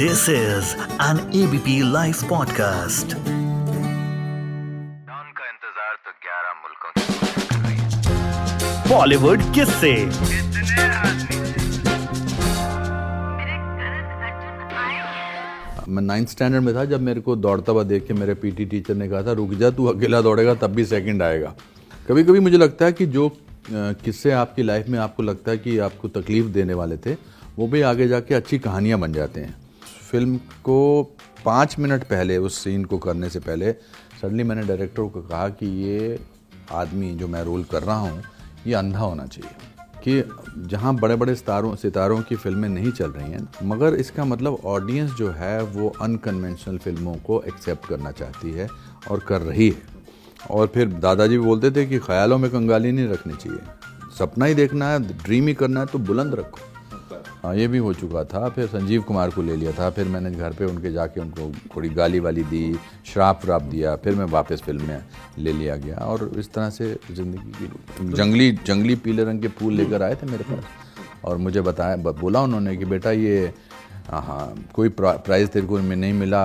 This is an ABP Life podcast. Bollywood किससे? मैं 9th standard में था जब मेरे को दौड़ता हुआ देख के मेरे पीटी टीचर ने कहा था, रुक जा, तू अकेला दौड़ेगा तब भी सेकंड आएगा। कभी कभी मुझे लगता है कि जो किस्से आपकी लाइफ में आपको लगता है कि आपको तकलीफ देने वाले थे, वो भी आगे जाके अच्छी कहानियाँ बन जाते हैं। फिल्म को 5 मिनट पहले, उस सीन को करने से पहले, सडनली मैंने डायरेक्टर को कहा कि ये आदमी जो मैं रोल कर रहा हूँ ये अंधा होना चाहिए। कि जहाँ बड़े बड़े सितारों की फिल्में नहीं चल रही हैं, मगर इसका मतलब ऑडियंस जो है वो अनकन्वेंशनल फिल्मों को एक्सेप्ट करना चाहती है और कर रही है। और फिर दादाजी भी बोलते थे कि ख्यालों में कंगाली नहीं रखनी चाहिए, सपना ही देखना है, ड्रीम ही करना है तो बुलंद रखो। हाँ, ये भी हो चुका था। फिर संजीव कुमार को ले लिया था, फिर मैंने घर पे उनके जाके उनको थोड़ी गाली वाली दी, शराब दिया, फिर मैं वापस फिल्म में ले लिया गया। और इस तरह से ज़िंदगी की जंगली पीले रंग के फूल लेकर आए थे मेरे पास और मुझे बोला उन्होंने कि बेटा ये कोई प्राइज़ तेरे को नहीं मिला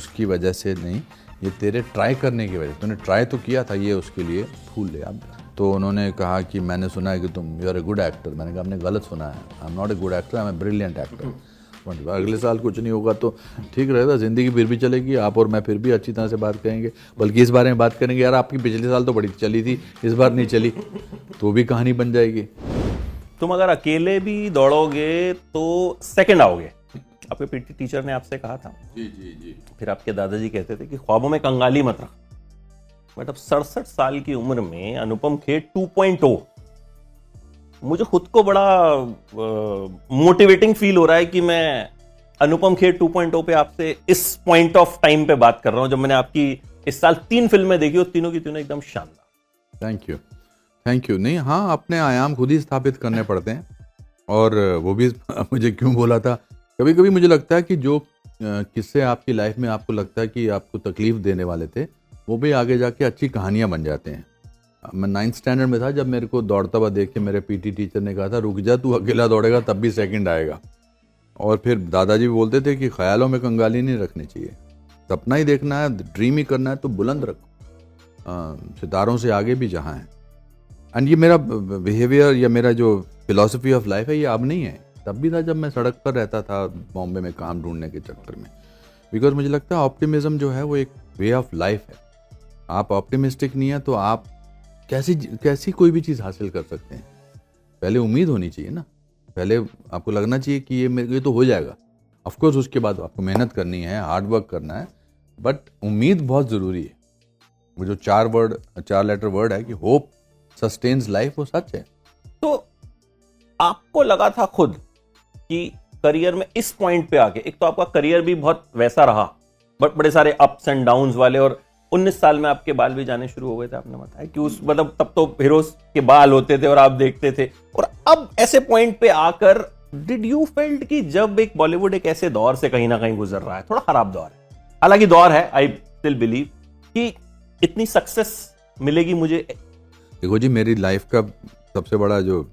उसकी वजह से नहीं, ये तेरे ट्राई करने की वजह, तूने ट्राई तो किया था, ये उसके लिए फूल ले आप। तो उन्होंने कहा कि मैंने सुना है कि तुम you are a good actor. मैंने कहा आपने गलत सुना है, I am not a good actor, I am a brilliant actor. अगले साल कुछ नहीं होगा तो ठीक रहेगा, ज़िंदगी फिर भी चलेगी, आप और मैं फिर भी अच्छी तरह से बात करेंगे, बल्कि इस बारे में बात करेंगे, यार आपकी पिछले साल तो बड़ी चली थी, इस बार नहीं चली, तो भी कहानी बन जाएगी। तुम अगर अकेले भी दौड़ोगे तो सेकेंड आओगे, आपके पीटी टीचर ने आपसे कहा था। जी। फिर आपके दादाजी कहते थे कि ख्वाबों में कंगाली मत रख। बट अब 67 साल की उम्र में अनुपम खेर 2.0, मुझे खुद को बड़ा मोटिवेटिंग फील हो रहा है कि मैं अनुपम खेर 2.0 पे आपसे इस पॉइंट ऑफ टाइम पे बात कर रहा हूँ जब मैंने आपकी इस साल 3 फिल्में देखी और तीनों की तीनों एकदम शानदार। Thank you. नहीं, हाँ, अपने आयाम खुद ही स्थापित करने पड़ते हैं। और वो भी मुझे क्यों बोला था, कभी कभी मुझे लगता है कि जो किस्से आपकी लाइफ में आपको लगता है कि आपको तकलीफ देने वाले थे, वो भी आगे जाके अच्छी कहानियाँ बन जाते हैं। मैं 9th स्टैंडर्ड में था जब मेरे को दौड़ता हुआ देख के मेरे पीटी टीचर ने कहा था, रुक जा, तू अकेला दौड़ेगा तब भी सेकंड आएगा। और फिर दादाजी भी बोलते थे कि ख्यालों में कंगाली नहीं रखनी चाहिए, सपना ही देखना है, ड्रीम ही करना है तो बुलंद रखो, सितारों से आगे भी जहाँ है। एंड ये मेरा बिहेवियर या मेरा जो फिलॉसफी ऑफ लाइफ है ये अब नहीं है, तब भी था जब मैं सड़क पर रहता था बॉम्बे में काम ढूंढने के चक्कर में। बिकॉज मुझे लगता है ऑप्टिमिज्म जो है वो एक वे ऑफ लाइफ है। आप ऑप्टिमिस्टिक नहीं है तो आप कैसी कोई भी चीज़ हासिल कर सकते हैं। पहले उम्मीद होनी चाहिए ना, पहले आपको लगना चाहिए कि ये तो हो जाएगा। ऑफ कोर्स उसके बाद आपको मेहनत करनी है, हार्ड वर्क करना है, बट उम्मीद बहुत ज़रूरी है। वो जो 4 लेटर वर्ड है कि होप सस्टेन्स लाइफ, वो सच है। तो आपको लगा था खुद कि करियर में इस पॉइंट पे आके, एक तो आपका करियर भी बहुत वैसा रहा, बट बड़े सारे अप्स एंड डाउन्स वाले, और 19 साल में आपके बाल भी जाने शुरू हो गए थे, आपने बताया कि उस मतलब तब तो हीरोज के बाल होते थे और आप देखते थे, और अब ऐसे पॉइंट पे आकर डिड यू फेल्ट कि जब एक बॉलीवुड एक ऐसे दौर से कहीं ना कहीं गुजर रहा है, थोड़ा खराब दौर है, हालांकि दौर है, आई स्टिल बिलीव कि इतनी सक्सेस मिलेगी मुझे। देखो जी, मेरी लाइफ का सबसे बड़ा जो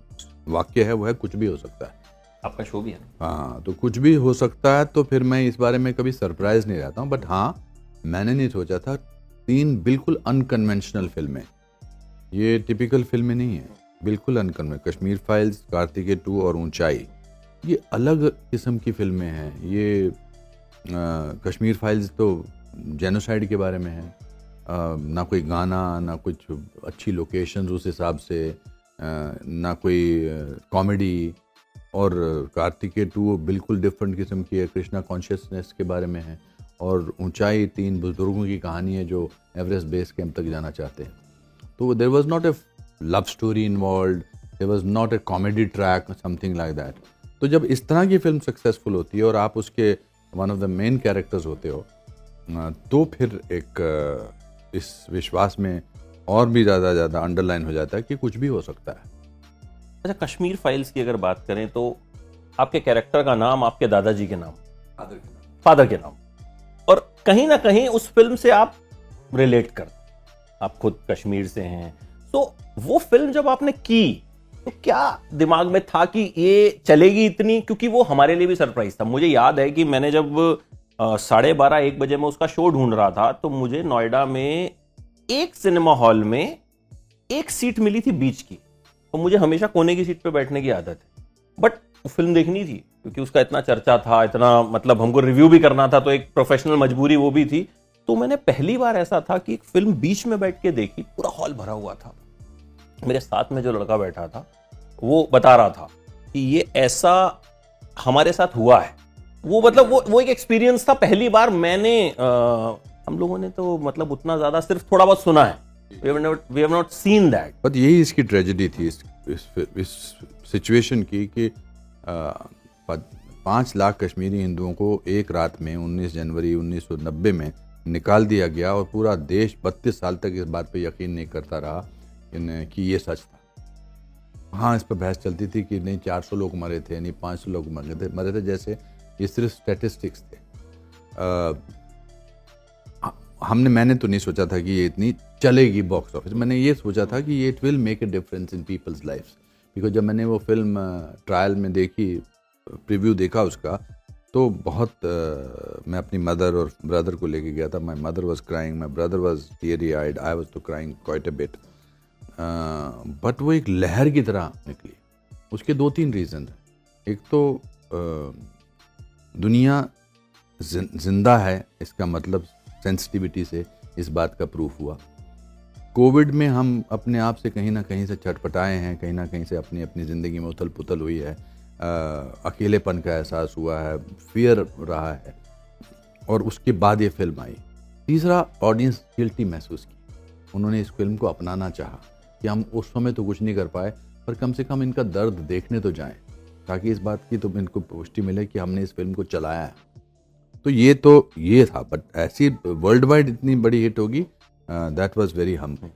वाक्य है वो है कुछ भी हो सकता है। आपका शो भी है। हाँ, तो कुछ भी हो सकता है, तो फिर मैं इस बारे में कभी सरप्राइज नहीं रहता हूँ। बट हाँ, मैंने नहीं सोचा था 3 बिल्कुल अनकन्वेंशनल फिल्में, ये टिपिकल फिल्में नहीं है, बिल्कुल अनकन्वेंशनल। कश्मीर फाइल्स, कार्तिकेय 2 और ऊंचाई, ये अलग किस्म की फिल्में हैं। ये कश्मीर फाइल्स तो जेनोसाइड के बारे में है, ना कोई गाना, ना कुछ अच्छी लोकेशंस उस हिसाब से, ना कोई कॉमेडी। और कार्तिकेय 2 बिल्कुल डिफरेंट किस्म की है, कृष्णा कॉन्शियसनेस के बारे में है। और ऊंचाई 3 बुजुर्गों की कहानी है जो एवरेस्ट बेस कैंप तक जाना चाहते हैं। तो there was not a love story involved, there was not a comedy track, something like that. तो जब इस तरह की फिल्म सक्सेसफुल होती है और आप उसके one of the main characters होते हो, तो फिर एक इस विश्वास में और भी ज़्यादा अंडरलाइन हो जाता है कि कुछ भी हो सकता है। अच्छा, कश्मीर फाइल्स की अगर बात करें तो आपके कैरेक्टर का नाम आपके दादाजी के नाम, फादर के नाम, और कहीं ना कहीं उस फिल्म से आप रिलेट कर, आप खुद कश्मीर से हैं। तो वो फिल्म जब आपने की तो क्या दिमाग में था कि ये चलेगी इतनी, क्योंकि वो हमारे लिए भी सरप्राइज था। मुझे याद है कि मैंने जब 12:30-1 बजे में उसका शो ढूंढ रहा था तो मुझे नोएडा में एक सिनेमा हॉल में एक सीट मिली थी बीच की, तो मुझे हमेशा कोने की सीट पे बैठने की आदत है, बट फिल्म देखनी थी क्योंकि उसका इतना चर्चा था, इतना मतलब हमको रिव्यू भी करना था, तो एक प्रोफेशनल मजबूरी वो भी थी। तो मैंने पहली बार ऐसा था कि एक फिल्म बीच में बैठ के देखी, पूरा हॉल भरा हुआ था। मेरे साथ में जो लड़का बैठा था वो बता रहा था कि ये ऐसा हमारे साथ हुआ है। वो मतलब वो एक एक्सपीरियंस था, पहली बार मैंने हम लोगों ने तो मतलब उतना ज़्यादा सिर्फ थोड़ा बहुत सुना है, we have not seen that। But यही इसकी ट्रेजेडी थी इस सिचुएशन की कि 5 लाख कश्मीरी हिंदुओं को एक रात में 19 जनवरी 1990 में निकाल दिया गया और पूरा देश 32 साल तक इस बात पे यकीन नहीं करता रहा कि ये सच था। हाँ, इस पर बहस चलती थी कि नहीं 400 लोग मरे थे, नहीं 500 लोग मरे थे, जैसे ये सिर्फ स्टैटिस्टिक्स थे। मैंने तो नहीं सोचा था कि ये इतनी चलेगी बॉक्स ऑफिस। मैंने ये सोचा था कि ये it will make a difference in people's lifes, because जब मैंने वो फिल्म ट्रायल में देखी, प्रीव्यू देखा उसका, तो बहुत मैं अपनी मदर और ब्रदर को लेके गया था। My mother was crying, my brother was teary eyed, I was too crying quite a bit. But वो एक लहर की तरह निकली। उसके 2-3 रीज़न हैं। एक तो दुनिया जिंदा है, इसका मतलब सेंसिटिविटी से इस बात का प्रूफ हुआ। कोविड में हम अपने आप से कहीं ना कहीं से छटपटाए हैं, कहीं ना कहीं से अपनी अपनी ज़िंदगी में उथल पुथल हुई है, अकेलेपन का एहसास हुआ है, फियर रहा है, और उसके बाद ये फिल्म आई। तीसरा, ऑडियंस गिल्टी महसूस की, उन्होंने इस फिल्म को अपनाना चाहा कि हम उस समय तो कुछ नहीं कर पाए पर कम से कम इनका दर्द देखने तो जाएं, ताकि इस बात की तो इनको पुष्टि मिले कि हमने इस फिल्म को चलाया है। तो ये था, बट ऐसी वर्ल्ड वाइड इतनी बड़ी हिट होगी, दैट वाज वेरी हम्बलिंग।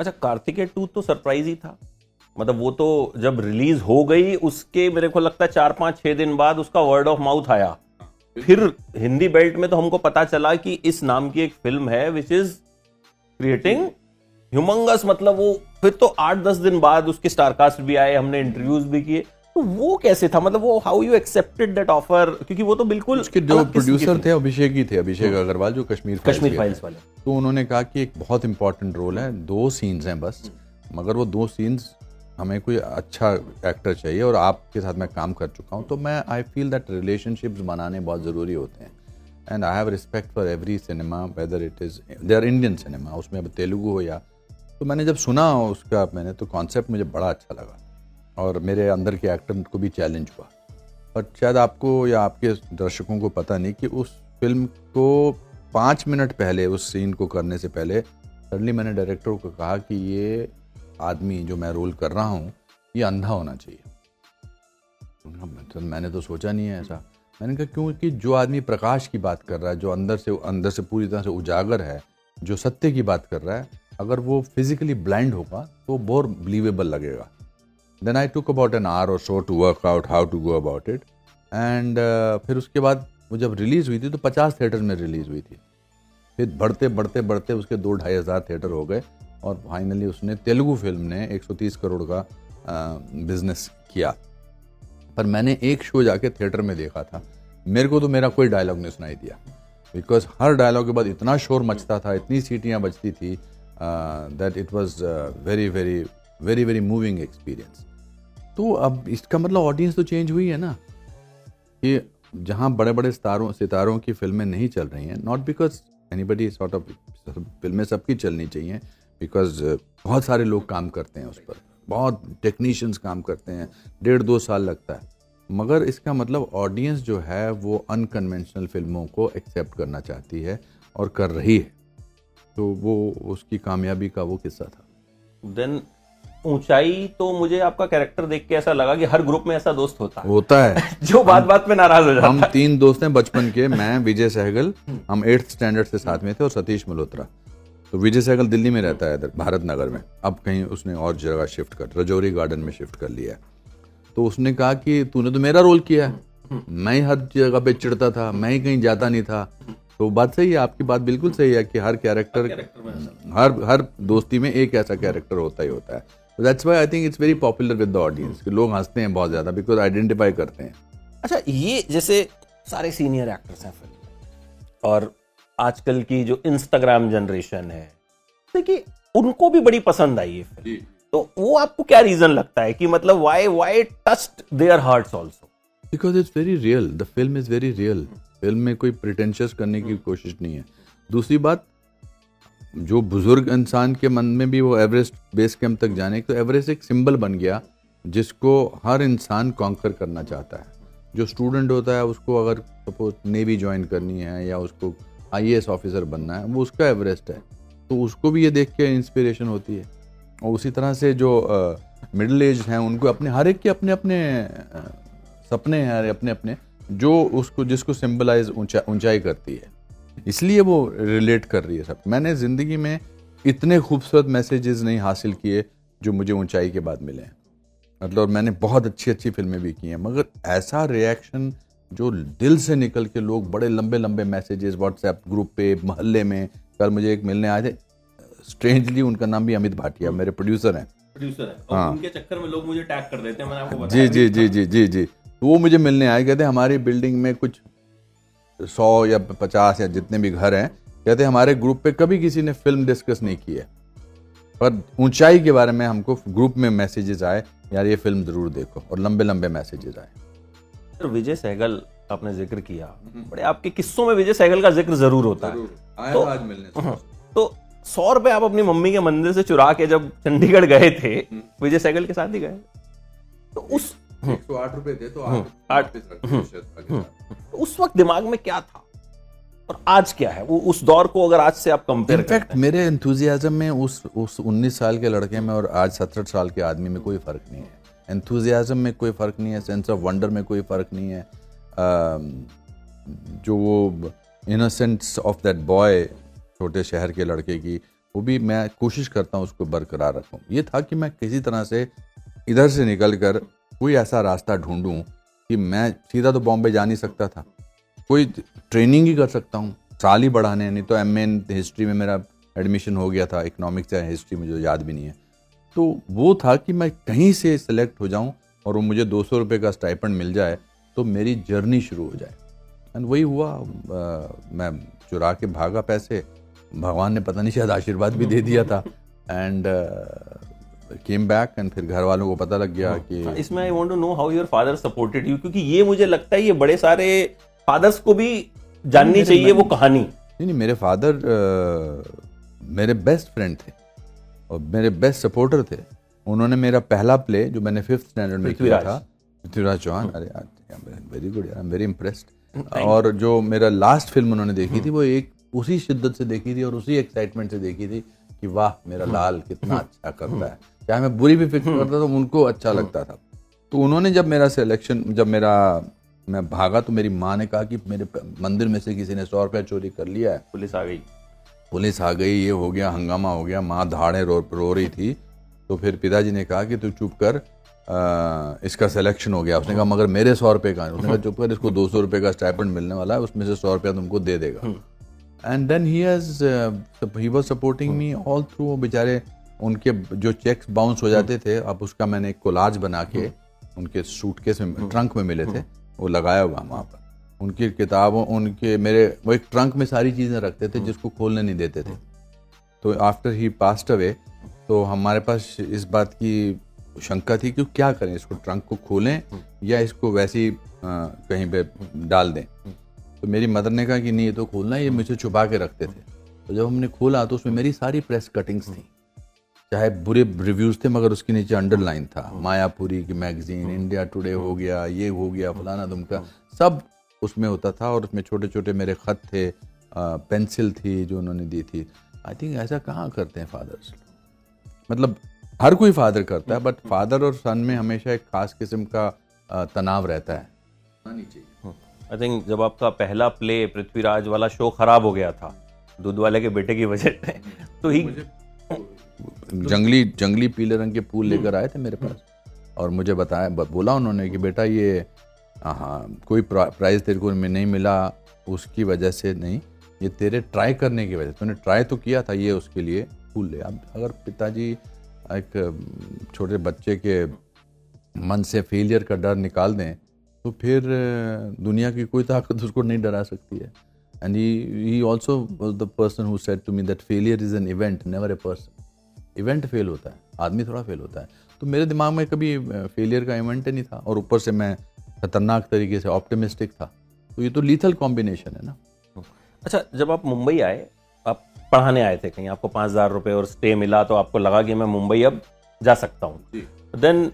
अच्छा, कार्तिकेय 2 तो सरप्राइज ही था, मतलब वो तो जब रिलीज हो गई उसके मेरे को लगता है 4-5-6 दिन बाद उसका वर्ड ऑफ माउथ आया। फिर हिंदी बेल्ट में तो हमको पता चला कि इस नाम की एक फिल्म है विच इज क्रिएटिंग ह्यूमंगस, मतलब वो फिर तो 8-10 दिन बाद उसके स्टारकास्ट भी आए, हमने इंटरव्यूज भी किए। तो वो कैसे था, मतलब वो how you accepted that offer, क्योंकि वो तो बिल्कुल उसके जो प्रोड्यूसर थे अभिषेक अग्रवाल, जो कश्मीर फाइल्स वाले, तो उन्होंने कहा कि एक बहुत इंपॉर्टेंट रोल है, 2 सीन्स हैं बस, मगर वो 2 सीन्स हमें कोई अच्छा एक्टर चाहिए, और आपके साथ मैं काम कर चुका हूँ, तो मैं आई फील दैट रिलेशनशिप्स बनाने बहुत ज़रूरी होते हैं। And I have respect for every cinema, whether it is they are Indian cinema, उसमें अब तेलुगु हो या, तो मैंने जब सुना उसका मैंने तो कॉन्सेप्ट मुझे बड़ा अच्छा लगा और मेरे अंदर के एक्टर को भी चैलेंज हुआ। पर शायद आपको या आपके दर्शकों को पता नहीं कि उस फिल्म को 5 मिनट पहले, उस सीन को करने से पहले सडनली मैंने डायरेक्टर को कहा कि ये आदमी जो मैं रोल कर रहा हूँ ये अंधा होना चाहिए। तो मैंने तो सोचा नहीं है ऐसा। मैंने कहा क्योंकि जो आदमी प्रकाश की बात कर रहा है, जो अंदर से पूरी तरह से उजागर है, जो सत्य की बात कर रहा है, अगर वो फिजिकली ब्लाइंड होगा तो बोर बिलीवेबल लगेगा। Then I took about an hour और so to work out how to go about it. And फिर उसके बाद वो जब रिलीज़ हुई थी तो 50 थिएटर में रिलीज़ हुई थी, फिर बढ़ते बढ़ते बढ़ते उसके 2,500-3,000 थिएटर हो गए और फाइनली उसने तेलुगु फिल्म ने 130 करोड़ का बिजनेस किया। पर मैंने एक शो जाके थिएटर में देखा था, मेरे को तो मेरा कोई डायलॉग नहीं सुनाई दिया, बिकॉज हर डायलॉग के बाद इतना शोर मचता था, इतनी सीटियाँ बजती थी, that it was very very very very moving experience. तो अब इसका मतलब ऑडियंस तो चेंज हुई है ना, कि जहाँ बड़े बड़े सितारों की फिल्में नहीं चल रही हैं, not because anybody sort of, फिल्में सबकी चलनी चाहिए, बिकॉज बहुत सारे लोग काम करते हैं उस पर, बहुत टेक्नीशियंस काम करते हैं, 1.5-2 साल लगता है, मगर इसका मतलब ऑडियंस जो है वो अनकन्वेंशनल फिल्मों को एक्सेप्ट करना चाहती है और कर रही है। तो वो उसकी कामयाबी का वो किस्सा था। देन ऊंचाई, तो मुझे आपका कैरेक्टर देख के ऐसा लगा कि हर ग्रुप में ऐसा दोस्त होता है जो बात पे नाराज हो जाता है। हम 3 दोस्त हैं बचपन के, मैं विजय सहगल, हम 8th स्टैंडर्ड से साथ में थे, और सतीश मल्होत्रा। तो विजय सहगल दिल्ली में रहता है, इधर भारत नगर में, अब कहीं उसने और जगह शिफ्ट कर, रजौरी गार्डन में शिफ्ट कर लिया। तो उसने कहा कि तूने तो मेरा रोल किया है, मैं हर जगह पे चिढ़ता था, मैं ही कहीं जाता नहीं था। तो बात सही है, आपकी बात बिल्कुल सही है कि हर कैरेक्टर, हर दोस्ती में एक ऐसा कैरेक्टर होता ही होता है That's why I think it's very popular with the audience. लोग हंसते हैं बहुत ज़्यादा because identify करते हैं. अच्छा ये जैसे सारे senior actors हैं फिल्म और आजकल की जो Instagram generation है देखिए उनको भी बड़ी पसंद आई है फिल्म. तो वो आपको क्या रीजन लगता है कि मतलब why it touched their hearts also? Because it's very real. The film is very real. Film में कोई pretentious करने की कोशिश नहीं है. दूसरी बात जो बुजुर्ग इंसान के मन में भी वो एवरेस्ट बेस कैंप तक जाने तो एवरेस्ट एक सिंबल बन गया जिसको हर इंसान कॉन्कर करना चाहता है. जो स्टूडेंट होता है उसको अगर सपोज नेवी ज्वाइन करनी है या उसको आईएएस ऑफिसर बनना है वो उसका एवरेस्ट है तो उसको भी ये देख के इंस्पिरेशन होती है. और उसी तरह से जो मिडिल एज हैं उनको अपने हर एक के अपने अपने सपने हैं अपने अपने जो उसको जिसको सिम्बलाइज ऊंचाई करती है इसलिए वो रिलेट कर रही है सब. मैंने ज़िंदगी में इतने खूबसूरत मैसेजेस नहीं हासिल किए जो मुझे ऊंचाई के बाद मिले हैं मतलब मैंने बहुत अच्छी अच्छी फिल्में भी की हैं मगर ऐसा रिएक्शन जो दिल से निकल के लोग बड़े लंबे लंबे मैसेजेस व्हाट्सएप ग्रुप पे मोहल्ले में. कल मुझे एक मिलने आए थे स्ट्रेंजली उनका नाम भी अमित भाटिया मेरे प्रोड्यूसर हैं हाँ. उनके चक्कर में लोग मुझे टैग कर देते हैं मैंने आपको बताया जी वो मुझे मिलने आए कहते हमारी बिल्डिंग में कुछ 100 या 50 या जितने भी घर हैं कहते हैं हमारे ग्रुप पे कभी किसी ने फिल्म डिस्कस नहीं की है पर ऊंचाई के बारे में हमको ग्रुप में मैसेजेस आए यार ये फिल्म ज़रूर देखो और लंबे लंबे मैसेजेस आए. सर विजय सहगल आपने जिक्र किया बड़े आपके किस्सों में विजय सहगल का जिक्र ज़रूर होता है तो, आज मिलने तो 100 रुपये आप अपनी मम्मी के मंदिर से चुरा के जब चंडीगढ़ गए थे विजय सहगल के साथ ही गए तो उस 108 रुपए थे तो 8 उस वक्त दिमाग में क्या था और आज क्या है वो उस दौर को अगर आज से आप कंपेयर करें. इनफैक्ट मेरे एंथुजियाज्म में उस 19 साल के लड़के में और आज 67 साल के आदमी में कोई फर्क नहीं है. एंथुजियाज्म में कोई फर्क नहीं है सेंस ऑफ वंडर में कोई फर्क नहीं है जो वो इनोसेंस ऑफ दैट बॉय छोटे शहर के लड़के की वो भी मैं कोशिश करता हूँ उसको बरकरार रखूँ. ये था कि मैं किसी तरह से इधर से निकल कर कोई ऐसा रास्ता ढूंढूं कि मैं सीधा तो बॉम्बे जा नहीं सकता था कोई ट्रेनिंग ही कर सकता हूँ साल ही बढ़ाने नहीं तो एमए इन हिस्ट्री में मेरा एडमिशन हो गया था इकोनॉमिक्स या हिस्ट्री में जो याद भी नहीं है तो वो था कि मैं कहीं से सिलेक्ट हो जाऊँ और वो मुझे 200 रुपये का स्टाइपेंड मिल जाए तो मेरी जर्नी शुरू हो जाए. एंड वही हुआ मैं चुरा के भागा पैसे भगवान ने पता नहीं शायद आशीर्वाद भी दे दिया था एंड came back and फिर घर वालों को पता लग गया कि इसमें I want to know how your father supported you क्योंकि ये मुझे लगता है ये बड़े सारे फादर्स को भी जाननी चाहिए वो कहानी. नहीं मेरे फादर मेरे बेस्ट फ्रेंड थे और मेरे बेस्ट सपोर्टर थे. उन्होंने मेरा पहला प्ले जो मैंने 5th स्टैंडर्ड में किया था पृथ्वीराज चौहान अरे very good I am very impressed. और जो मेरा लास्ट फिल्म उन्होंने देखी थी वो एक उसी शिद्दत से देखी थी और उसी एक्साइटमेंट से देखी थी कि वाह मेरा लाल कितना अच्छा करता है चाहे मैं बुरी भी फिक्र करता था उनको अच्छा लगता था. तो उन्होंने जब मेरा सिलेक्शन जब मेरा मैं भागा तो मेरी माँ ने कहा कि मेरे मंदिर में से किसी ने 100 रुपया चोरी कर लिया है. पुलिस आ गई ये हो गया हंगामा हो गया माँ धाड़े रो रही थी तो फिर पिताजी ने कहा कि तू चुप कर इसका सिलेक्शन हो गया. उसने कहा मगर मेरे 100 रुपये का. उसने कहा चुप कर इसको 200 रुपये का स्टाइपेंड मिलने वाला है उसमें से 100 रुपया तुमको दे देगा. And then he was supporting me all through. वो बेचारे उनके जो चेक्स बाउंस हो जाते थे अब उसका मैंने एक कोलाज बना के उनके सूटकेस में ट्रंक में मिले थे वो लगाया हुआ वहाँ पर उनकी किताबों उनके मेरे वो एक ट्रंक में सारी चीज़ें रखते थे जिसको खोलने नहीं देते थे. तो आफ्टर ही पास्ट अवे तो हमारे पास इस बात की शंका थी कि क्या करें इसको ट्रंक को खोलें या इसको वैसे ही कहीं पर डाल दें. तो मेरी मदर ने कहा कि नहीं ये तो खोलना ये मुझे छुपा के रखते थे. तो जब हमने खोला तो उसमें मेरी सारी प्रेस कटिंग्स थी चाहे बुरे रिव्यूज़ थे मगर उसके नीचे अंडरलाइन था मायापुरी की मैगजीन इंडिया टुडे हो गया ये हो गया फलाना दुमका सब उसमें होता था. और उसमें छोटे छोटे मेरे ख़त थे पेंसिल थी जो उन्होंने दी थी. आई थिंक ऐसा कहाँ करते हैं फादर्स मतलब हर कोई फादर करता है बट फादर और सन में हमेशा एक खास किस्म का तनाव रहता है. आई थिंक जब आपका पहला प्ले पृथ्वीराज वाला शो खराब हो गया था दूध वाले के बेटे की वजह से तो ही जंगली पीले रंग के फूल लेकर आए थे मेरे पास और मुझे बताया बोला उन्होंने कि बेटा ये हाँ कोई प्राइज़ तेरे को में नहीं मिला उसकी वजह से नहीं ये तेरे ट्राई करने की वजह से तूने ट्राई तो किया था ये उसके लिए फूल ले. अब अगर पिताजी एक छोटे बच्चे के मन से फेलियर का डर निकाल दें तो फिर दुनिया की कोई ताकत उसको नहीं डरा सकती है. And he also was the person who said to me that failure is an event, never a person. Event fail होता है, आदमी थोड़ा फेल होता है. तो मेरे दिमाग में कभी फेलियर का इवेंट ही नहीं था, और ऊपर से मैं खतरनाक तरीके से ऑप्टिमिस्टिक था, तो ये तो लीथल कॉम्बिनेशन है ना. अच्छा, जब आप मुंबई आए, आप पढ़ाने आए थे कहीं, आपको 5,000 रुपये और स्टे मिला, तो आपको लगा कि मैं मुंबई अब जा सकता हूँ. देन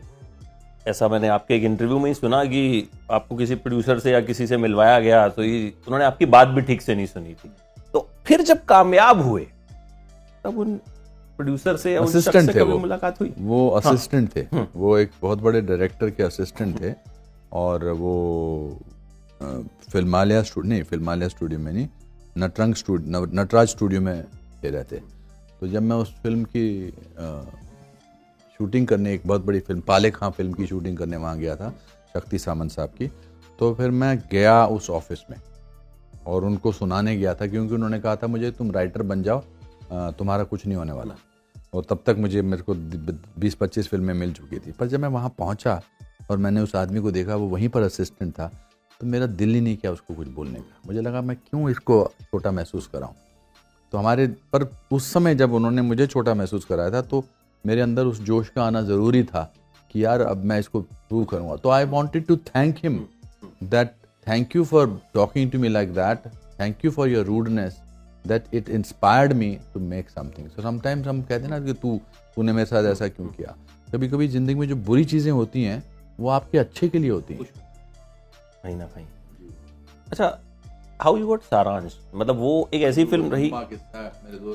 ऐसा मैंने आपके एक इंटरव्यू में ही सुना कि आपको किसी प्रोड्यूसर से या किसी से मिलवाया गया, तो उन्होंने आपकी बात भी ठीक से नहीं सुनी थी. तो फिर जब कामयाब हुए तब उन प्रोड्यूसर से या उस शख्स से कभी मुलाकात हुई? वो असिस्टेंट थे, वो एक बहुत बड़े डायरेक्टर के असिस्टेंट थे, और वो फिल्मालिया स्टूडियो में नहीं, नटराज स्टूडियो में थे रहते. तो जब मैं उस फिल्म की शूटिंग करने, एक बहुत बड़ी फिल्म पाले खां फिल्म की शूटिंग करने वहाँ गया था, शक्ति सामंत साहब की, तो फिर मैं गया उस ऑफिस में और उनको सुनाने गया था, क्योंकि उन्होंने कहा था मुझे, तुम राइटर बन जाओ, तुम्हारा कुछ नहीं होने वाला. और तब तक मेरे को 20-25 फिल्में मिल चुकी थी. पर जब मैं वहाँ पहुँचा और मैंने उस आदमी को देखा, वो वहीं पर असिस्टेंट था, तो मेरा दिल ही नहीं किया उसको कुछ बोलने का. मुझे लगा मैं क्यों इसको छोटा महसूस कराऊँ. तो हमारे पर उस समय जब उन्होंने मुझे छोटा महसूस कराया था, तो मेरे अंदर उस जोश का आना ज़रूरी था कि यार अब मैं इसको प्रूव करूँगा. तो I wanted to thank him that thank you for talking to me like that, thank you for your rudeness, that it inspired me to make something. So sometimes हम कहते हैं ना कि तूने मेरे साथ ऐसा क्यों किया. कभी कभी ज़िंदगी में जो बुरी चीज़ें होती हैं वो आपके अच्छे के लिए होती हैं कहीं ना कहीं. अच्छा, हाउ यू गॉट सारांश, मतलब वो एक ऐसी फिल्म रही,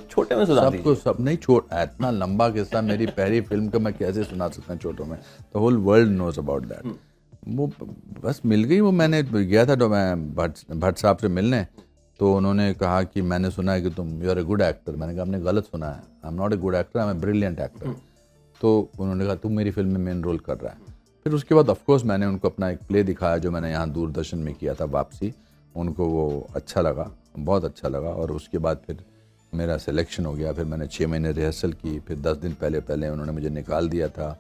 छोटे में सुना सबको सब नहीं छोड़, इतना लंबा किस्सा मेरी पहली फिल्म का मैं कैसे सुना सकता हूँ छोटों में. The whole world knows about that. वो बस मिल गई. वो मैंने गया था भट्ट साहब से मिलने, तो उन्होंने कहा कि मैंने सुना है कि तुम you are a good actor. मैंने कहा आपने गलत सुना है, I am not a good actor, I am a brilliant actor. तो उन्होंने कहा तुम मेरी फिल्म में मेन रोल कर रहा है. फिर उसके बाद ऑफकोर्स मैंने उनको अपना एक प्ले दिखाया जो मैंने यहाँ दूरदर्शन में किया था, वापसी. उनको वो अच्छा लगा, बहुत अच्छा लगा. और उसके बाद फिर मेरा सिलेक्शन हो गया. फिर मैंने 6 महीने रिहर्सल की, फिर 10 दिन पहले उन्होंने मुझे निकाल दिया था.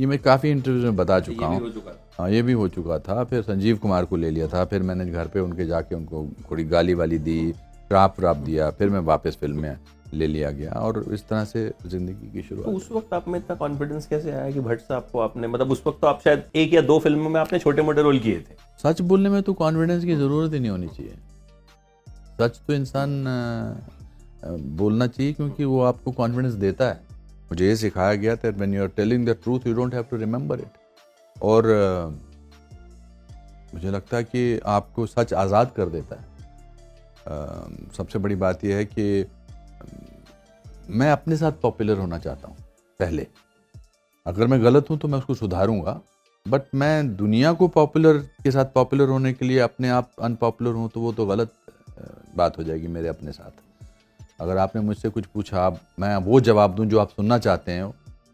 ये मैं काफ़ी इंटरव्यूज़ में बता चुका हूँ. हाँ, ये भी हो चुका था. फिर संजीव कुमार को ले लिया था. फिर मैंने घर पे उनके जाके उनको थोड़ी गाली वाली दी, श्राप दिया. फिर मैं वापस फिल्म में ले लिया गया, और इस तरह से जिंदगी की शुरुआत. तो उस वक्त आप में इतना कॉन्फिडेंस कैसे आया कि भट्ट साहब को आपने, मतलब उस वक्त तो आप शायद 1 या 2 फिल्मों में आपने छोटे मोटे रोल किए थे. सच बोलने में तो कॉन्फिडेंस की ज़रूरत ही नहीं होनी चाहिए. सच तो इंसान बोलना चाहिए, क्योंकि वो आपको कॉन्फिडेंस देता है. मुझे ये सिखाया गया था, when you are telling the truth you don't have to remember it. और मुझे लगता है कि आपको सच आज़ाद कर देता है. सबसे बड़ी बात यह है कि मैं अपने साथ पॉपुलर होना चाहता हूँ. पहले अगर मैं गलत हूँ तो मैं उसको सुधारूंगा, बट मैं दुनिया को पॉपुलर के साथ पॉपुलर होने के लिए अपने आप अनपॉपुलर हूँ तो वो तो गलत बात हो जाएगी मेरे अपने साथ. अगर आपने मुझसे कुछ पूछा, मैं वो जवाब दूँ जो आप सुनना चाहते हैं,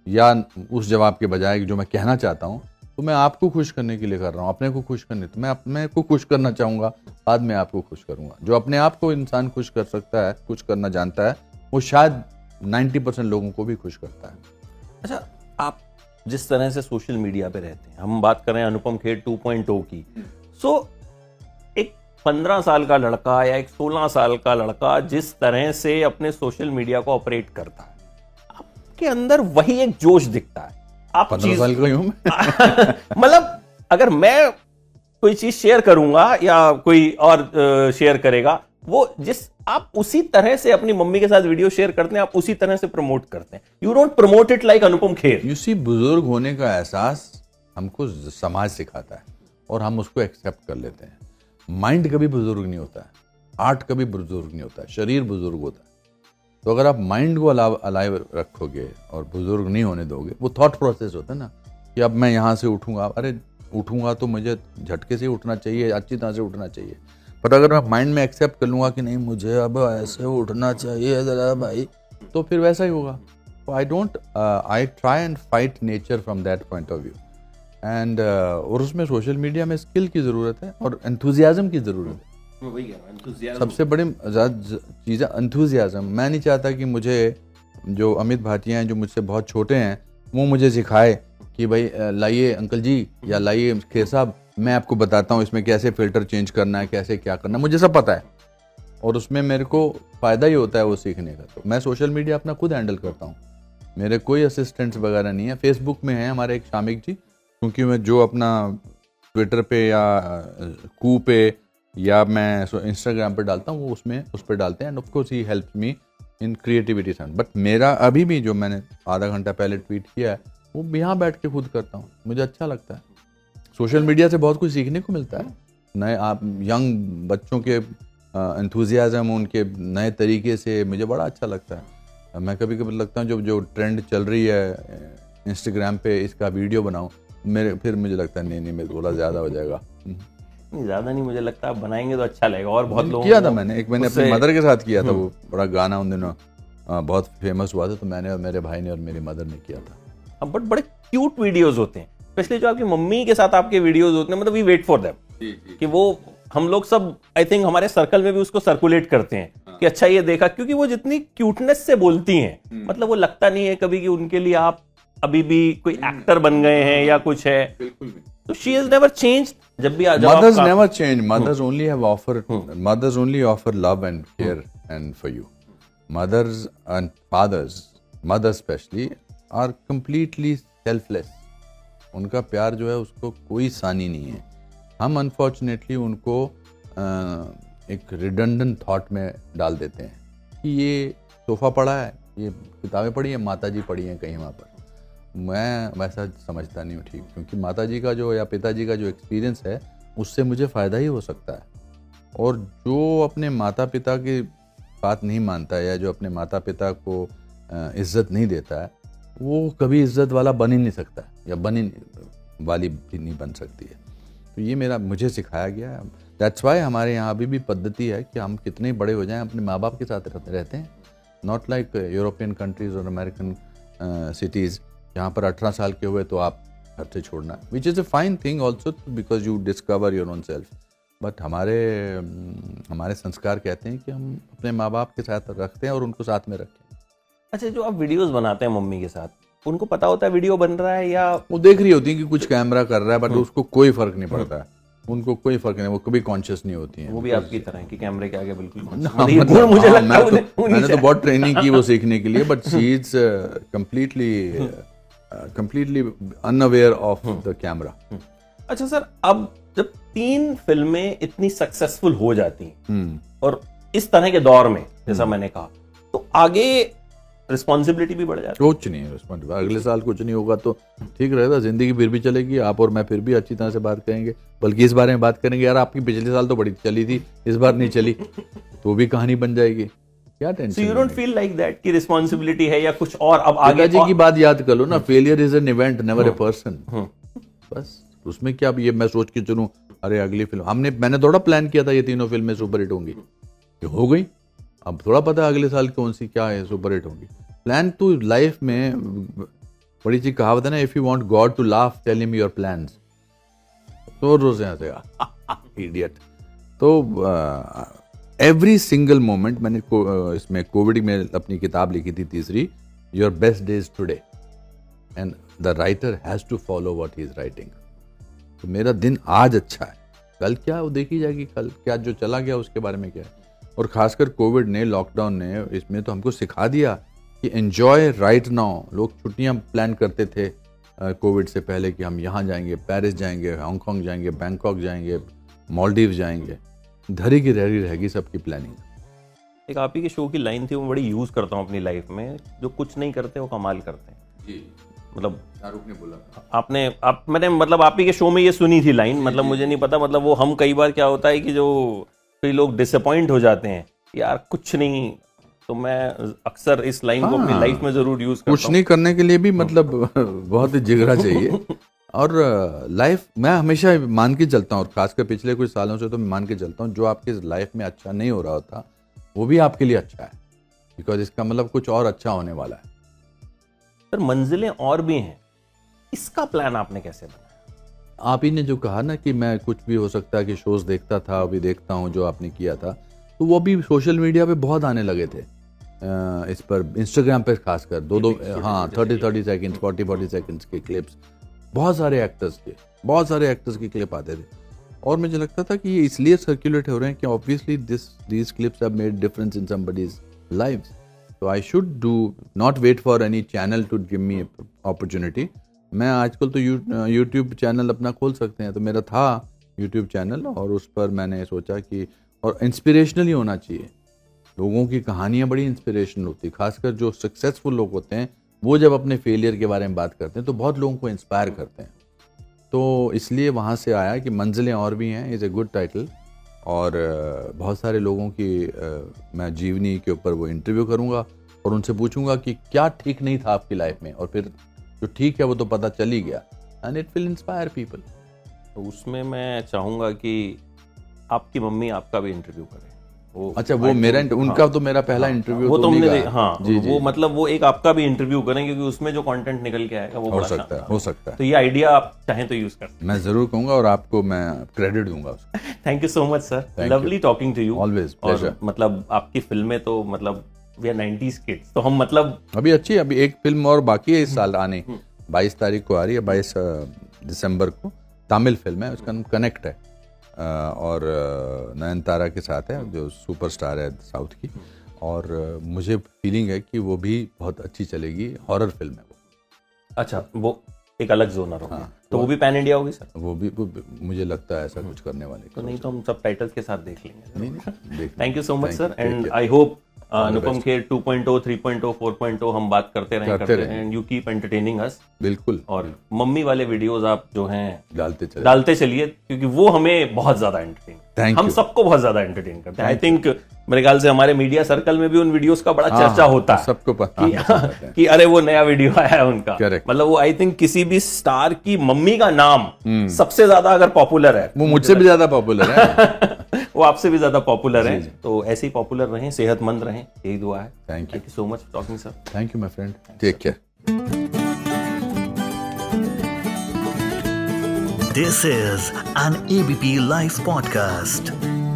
या उस जवाब के बजाय जो मैं कहना चाहता हूँ, तो मैं आपको खुश करने के लिए कर रहा हूँ, अपने को खुश करने. तो मैं अपने को खुश करना चाहूँगा, बाद में आपको खुश करूँगा. जो अपने आप को इंसान खुश कर सकता है, खुश करना जानता है, वो शायद 90% लोगों को भी खुश करता है. अच्छा, आप जिस तरह से सोशल मीडिया पे रहते हैं, हम बात करें अनुपम खेर 2.0 की, एक 15 साल का लड़का या एक 16 साल का लड़का जिस तरह से अपने सोशल मीडिया को ऑपरेट करता है, आपके अंदर वही एक जोश दिखता है. आप 15 साल का हूं मैं मतलब अगर मैं कोई चीज शेयर करूंगा या कोई और शेयर करेगा, वो जिस आप उसी तरह से अपनी मम्मी के साथ वीडियो शेयर करते हैं, आप उसी तरह से प्रमोट करते हैं. You don't promote it like Anupam Kher. You see, बुजुर्ग होने का एहसास हमको समाज सिखाता है और हम उसको एक्सेप्ट कर लेते हैं. माइंड कभी बुजुर्ग नहीं होता है, आर्ट कभी बुजुर्ग नहीं होता है, शरीर बुजुर्ग होता है. तो अगर आप माइंड को अलाइव रखोगे और बुजुर्ग नहीं होने दोगे, वो थॉट प्रोसेस होता है ना कि अब मैं यहाँ से उठूंगा, अरे उठूंगा तो मुझे झटके से उठना चाहिए, अच्छी तरह से उठना चाहिए. पर अगर मैं माइंड में एक्सेप्ट कर लूँगा कि नहीं मुझे अब ऐसे उठना चाहिए ज़रा भाई, तो फिर वैसा ही होगा. I try and fight nature from that point of view. And और उसमें सोशल मीडिया में स्किल की ज़रूरत है और एंथुजियाज़म की ज़रूरत है. सबसे बड़ी चीज़ एंथुजियाज़म. मैं नहीं चाहता कि मुझे जो अमित भाटिया हैं जो मुझसे बहुत छोटे हैं, वो मुझे सिखाए कि भाई लाइए अंकल जी या लाइए खेर साहब, मैं आपको बताता हूँ इसमें कैसे फ़िल्टर चेंज करना है, कैसे क्या करना है, मुझे सब पता है और उसमें मेरे को फ़ायदा ही होता है वो सीखने का। तो मैं सोशल मीडिया अपना खुद हैंडल करता हूँ, मेरे कोई असिस्टेंट्स वगैरह नहीं है। फेसबुक में है हमारे एक शामिक जी, क्योंकि मैं जो अपना ट्विटर पे या कू पे या मैं इंस्टाग्राम पे डालता हूँ वो उसमें उस पर डालते हैं। And of course he help me in creativity sense. But मेरा अभी भी जो मैंने आधा घंटा पहले ट्वीट किया है वो यहाँ बैठ के खुद करता हूँ, मुझे अच्छा लगता है। सोशल मीडिया से बहुत कुछ सीखने को मिलता है, नए आप यंग बच्चों के एंथुजियाज़म, उनके नए तरीके से मुझे बड़ा अच्छा लगता है। मैं कभी कभी लगता हूँ जो ट्रेंड चल रही है इंस्टाग्राम पे इसका वीडियो बनाऊँ, मेरे फिर मुझे लगता है नहीं मेरे थोड़ा ज़्यादा हो जाएगा, ज़्यादा नहीं मुझे लगता बनाएंगे तो अच्छा लगेगा। और बहुत लोग किया था, मैंने अपनी मदर के साथ किया था, वो बड़ा गाना उन दिनों बहुत फेमस हुआ था, तो मैंने और मेरे भाई ने और मेरी मदर ने किया था। बट बड़े क्यूट वीडियोज़ होते हैं, स्पेशली जो आपकी मम्मी के साथ आपके वीडियोज़ होते हैं, मतलब वी वेट फॉर देम कि वो हम लोग सब आई थिंक हमारे सर्कल में भी उसको सर्कुलेट करते हैं कि अच्छा ये देखा, क्योंकि वो जितनी क्यूटनेस से बोलती हैं, मतलब वो लगता नहीं है कभी कि उनके लिए आप अभी भी कोई एक्टर बन गए हैं या कुछ है। तो शी हैज नेवर चेंज्ड। जब भी mothers never change, mothers only have offer, mothers only offer love and care and for you. Mothers and fathers, mothers specially are completely selfless. उनका प्यार जो है उसको कोई सानी नहीं है। हम अनफॉर्चुनेटली उनको एक रिडंडेंट थॉट में डाल देते हैं कि ये सोफ़ा पड़ा है, ये किताबें पढ़ी हैं, माताजी पढ़ी हैं कहीं वहाँ पर। मैं वैसा समझता नहीं हूँ ठीक, क्योंकि माताजी का जो या पिताजी का जो एक्सपीरियंस है उससे मुझे फ़ायदा ही हो सकता है। और जो अपने माता पिता की बात नहीं मानता है या जो अपने माता पिता को इज्जत नहीं देता है, वो कभी इज्जत वाला बन ही नहीं सकता या वाली भी नहीं बन सकती है। तो ये मेरा मुझे सिखाया गया है। दैट्स वाई हमारे यहाँ अभी भी पद्धति है कि हम कितने बड़े हो जाएं अपने माँ बाप के साथ रहते हैं। नॉट लाइक यूरोपियन कंट्रीज़ और अमेरिकन सिटीज़ जहाँ पर 18 साल के हुए तो आप घर से छोड़ना, which is a fine thing also because you discover your own self. But हमारे संस्कार कहते हैं कि हम अपने माँ बाप के साथ रखते हैं और उनको साथ में रखें। अच्छा, जो आप वीडियोज़ बनाते हैं मम्मी के साथ, उनको पता होता है वीडियो बन रहा है या वो देख रही होती है कि कुछ कैमरा कर रहा है, बट उसको कोई फर्क नहीं पड़ता है, उनको कोई फर्क नहीं, वो कभी कॉन्शियस नहीं होती है। वो भी आपकी तरह कि कैमरे के आगे बिल्कुल मुझे लगता है मैंने तो बहुत ट्रेनिंग की वो सीखने के लिए, but she is completely unaware of the camera. अच्छा सर, अब जब 3 फिल्में इतनी सक्सेसफुल हो जाती हैं और इस तरह के दौर में जैसा मैंने कहा, तो आगे रिस्पॉन्सिबिलिटी भी बढ़ जाती है। कुछ नहीं है, अगले साल कुछ नहीं होगा तो ठीक रहेगा, जिंदगी फिर भी चलेगी, आप और मैं फिर भी अच्छी तरह से बात करेंगे, बल्कि इस बारे में बात करेंगे, यार आपकी पिछले साल तो बड़ी चली थी, इस बार नहीं चली, तो भी कहानी बन जाएगी, क्या tension. You don't feel like that कि रिस्पॉन्सिबिलिटी है या कुछ और। अब आगे जी की बात याद कर लो ना, failure is an event never a person. बस उसमें क्या ये मैं सोच के चुनूं अरे अगली फिल्म मैंने थोड़ा प्लान किया था ये 3 फिल्में सुपर हिट होंगी, हो गई, अब थोड़ा पता है अगले साल कौन सी क्या है सुपर हिट होगी। प्लान टू लाइफ में बड़ी चीज कहावत है ना, if you want God to laugh tell him your plans. तो रोज यहाँ से इडियट। तो एवरी सिंगल मोमेंट मैंने इसमें कोविड में अपनी किताब लिखी थी 3, your best days today, and the writer has to follow what he is writing. तो मेरा दिन आज अच्छा है, कल क्या वो देखी जाएगी, कल क्या जो चला गया उसके बारे में क्या है। और खासकर कोविड ने, लॉकडाउन ने इसमें तो हमको सिखा दिया कि एन्जॉय राइट नाउ। लोग छुट्टियां प्लान करते थे कोविड से पहले कि हम यहाँ जाएंगे, पेरिस जाएंगे, हांगकॉन्ग जाएंगे, बैंकॉक जाएंगे, मालदीव जाएंगे, धरी की रहरी रहेगी सबकी प्लानिंग। एक आप ही के शो की लाइन थी, वो बड़ी यूज़ करता हूँ अपनी लाइफ में, जो कुछ नहीं करते वो कमाल करते हैं जी। मतलब शाहरुख ने बोला, मैंने मतलब आप ही के शो में ये सुनी थी लाइन, मतलब मुझे नहीं पता, मतलब वो हम कई बार क्या होता है कि जो कई लोग डिसअपॉइंट हो जाते हैं यार कुछ नहीं, तो मैं अक्सर इस लाइन को अपनी लाइफ में जरूर यूज करता हूं। कुछ नहीं करने के लिए भी मतलब बहुत जिगरा चाहिए। और लाइफ मैं हमेशा मान के चलता हूं, और खासकर पिछले कुछ सालों से तो मैं मान के चलता हूं जो आपके लाइफ में अच्छा नहीं हो रहा होता वो भी आपके लिए अच्छा है, बिकॉज इसका मतलब कुछ और अच्छा होने वाला है। पर मंजिलें और भी हैं, इसका प्लान आपने कैसे बनाया? आप ही ने जो कहा ना कि मैं कुछ भी हो सकता है कि शोज़ देखता था, अभी देखता हूँ जो आपने किया था, तो वो भी सोशल मीडिया पे बहुत आने लगे थे। इस पर इंस्टाग्राम पे खासकर दो हाँ 30 सेकेंड 40 सेकेंड्स के क्लिप्स बहुत सारे एक्टर्स के क्लिप आते थे और मुझे लगता था कि ये इसलिए सर्कुलेट हो रहे हैं कि obviously these clips have made difference in somebody's lives तो I should do not wait for any channel to give me opportunity. मैं आजकल तो यूट्यूब चैनल अपना खोल सकते हैं तो मेरा था यूट्यूब चैनल और उस पर मैंने सोचा कि और इंस्पिरेशनल ही होना चाहिए। लोगों की कहानियाँ बड़ी इंस्पिरेशनल होती है, खासकर जो सक्सेसफुल लोग होते हैं वो जब अपने फेलियर के बारे में बात करते हैं तो बहुत लोगों को इंस्पायर करते हैं। तो इसलिए वहाँ से आया कि मंजिलें और भी हैं, इज़ ए गुड टाइटल और बहुत सारे लोगों की मैं जीवनी के ऊपर वो इंटरव्यू करूँगा और उनसे पूछूँगा कि क्या ठीक नहीं था आपकी लाइफ में और फिर जो ठीक है वो तो पता चल ही गया and it will inspire people. तो उसमें मैं चाहूँगा कि आपकी मम्मी आपका भी इंटरव्यू करें। अच्छा वो मेरा उनका हाँ, तो मेरा पहला इंटरव्यू वो तो हमने हाँ जी, वो मतलब वो एक आपका भी इंटरव्यू करें क्योंकि उसमें जो कंटेंट निकल के आएगा वो हो सकता है। तो ये आइडिया आप चाहें तो यूज कर मैं जरूर कहूंगा और आपको मैं क्रेडिट दूंगा। Thank you so much sir, lovely talking to you always. मतलब आपकी फिल्में तो मतलब वी आर 90s किड्स तो हम मतलब अभी अच्छी अभी एक फिल्म और बाकी है इस साल आने 22 तारीख को आ रही है 22 दिसंबर को तमिल फिल्म है उसका नाम कनेक्ट है और नयनतारा के साथ है जो सुपरस्टार है साउथ की और मुझे फीलिंग है कि वो भी बहुत अच्छी चलेगी। हॉरर फिल्म है वो। अच्छा वो एक अलग जोनर होगा हाँ, तो वो भी पैन इंडिया होगी सर? वो भी मुझे लगता है ऐसा कुछ करने वाले तो नहीं तो हम सब टाइटल्स के साथ देख लेंगे। Thank you so much sir and I hope Anupam Kher 2.0 3.0 4.0 हम बात करते रहें and you keep entertaining us. बिल्कुल और मम्मी वाले वीडियोस आप जो हैं डालते चलिए क्योंकि वो हमें बहुत ज्यादा एंटरटेन हम सबको बहुत ज्यादा एंटरटेन करते हैं। आई थिंक मेरे ख्याल से हमारे मीडिया सर्कल में भी उन वीडियोस का बड़ा चर्चा होता है सबको पता कि अरे वो नया वीडियो आया है उनका मतलब वो आई थिंक किसी भी स्टार की मम्मी का नाम सबसे ज्यादा अगर पॉपुलर है वो मुझसे भी ज्यादा पॉपुलर है वो आपसे भी ज्यादा पॉपुलर है। तो ऐसे ही पॉपुलर रहें सेहतमंद रहें यही दुआ है। Thank you so much for talking sir. Thank you my friend, take care. This is an ABP live podcast.